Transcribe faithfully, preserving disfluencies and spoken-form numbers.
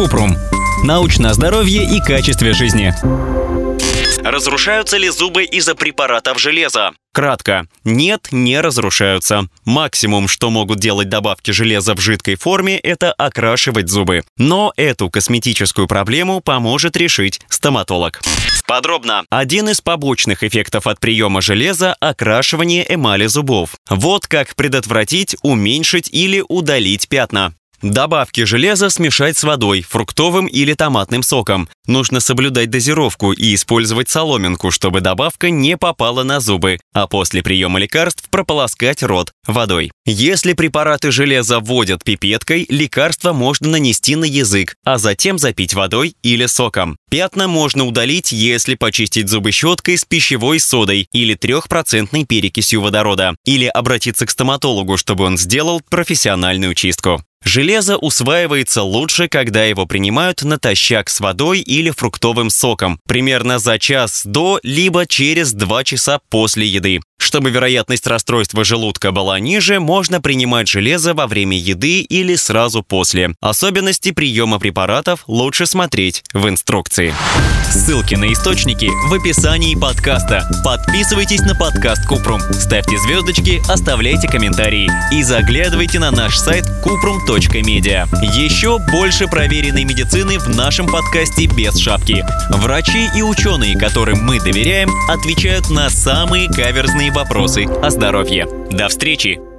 Купрум. Научное здоровье и качестве жизни. Разрушаются ли зубы из-за препаратов железа? Кратко. Нет, не разрушаются. Максимум, что могут делать добавки железа в жидкой форме, это окрашивать зубы. Но эту косметическую проблему поможет решить стоматолог. Подробно. Один из побочных эффектов от приема железа – окрашивание эмали зубов. Вот как предотвратить, уменьшить или удалить пятна. Добавки железа смешать с водой, фруктовым или томатным соком. Нужно соблюдать дозировку и использовать соломинку, чтобы добавка не попала на зубы, а после приема лекарств прополоскать рот водой. Если препараты железа вводят пипеткой, лекарство можно нанести на язык, а затем запить водой или соком. Пятна можно удалить, если почистить зубы щеткой с пищевой содой или трёхпроцентной перекисью водорода, или обратиться к стоматологу, чтобы он сделал профессиональную чистку. Железо усваивается лучше, когда его принимают натощак с водой или фруктовым соком, примерно за час до, либо через два часа после еды. Чтобы вероятность расстройства желудка была ниже, можно принимать железо во время еды или сразу после. Особенности приема препаратов лучше смотреть в инструкции. Ссылки на источники в описании подкаста. Подписывайтесь на подкаст Купрум, ставьте звездочки, оставляйте комментарии и заглядывайте на наш сайт купрум точка медиа. Еще больше проверенной медицины в нашем подкасте «Без шапки». Врачи и ученые, которым мы доверяем, отвечают на самые каверзные вопросы о здоровье. До встречи!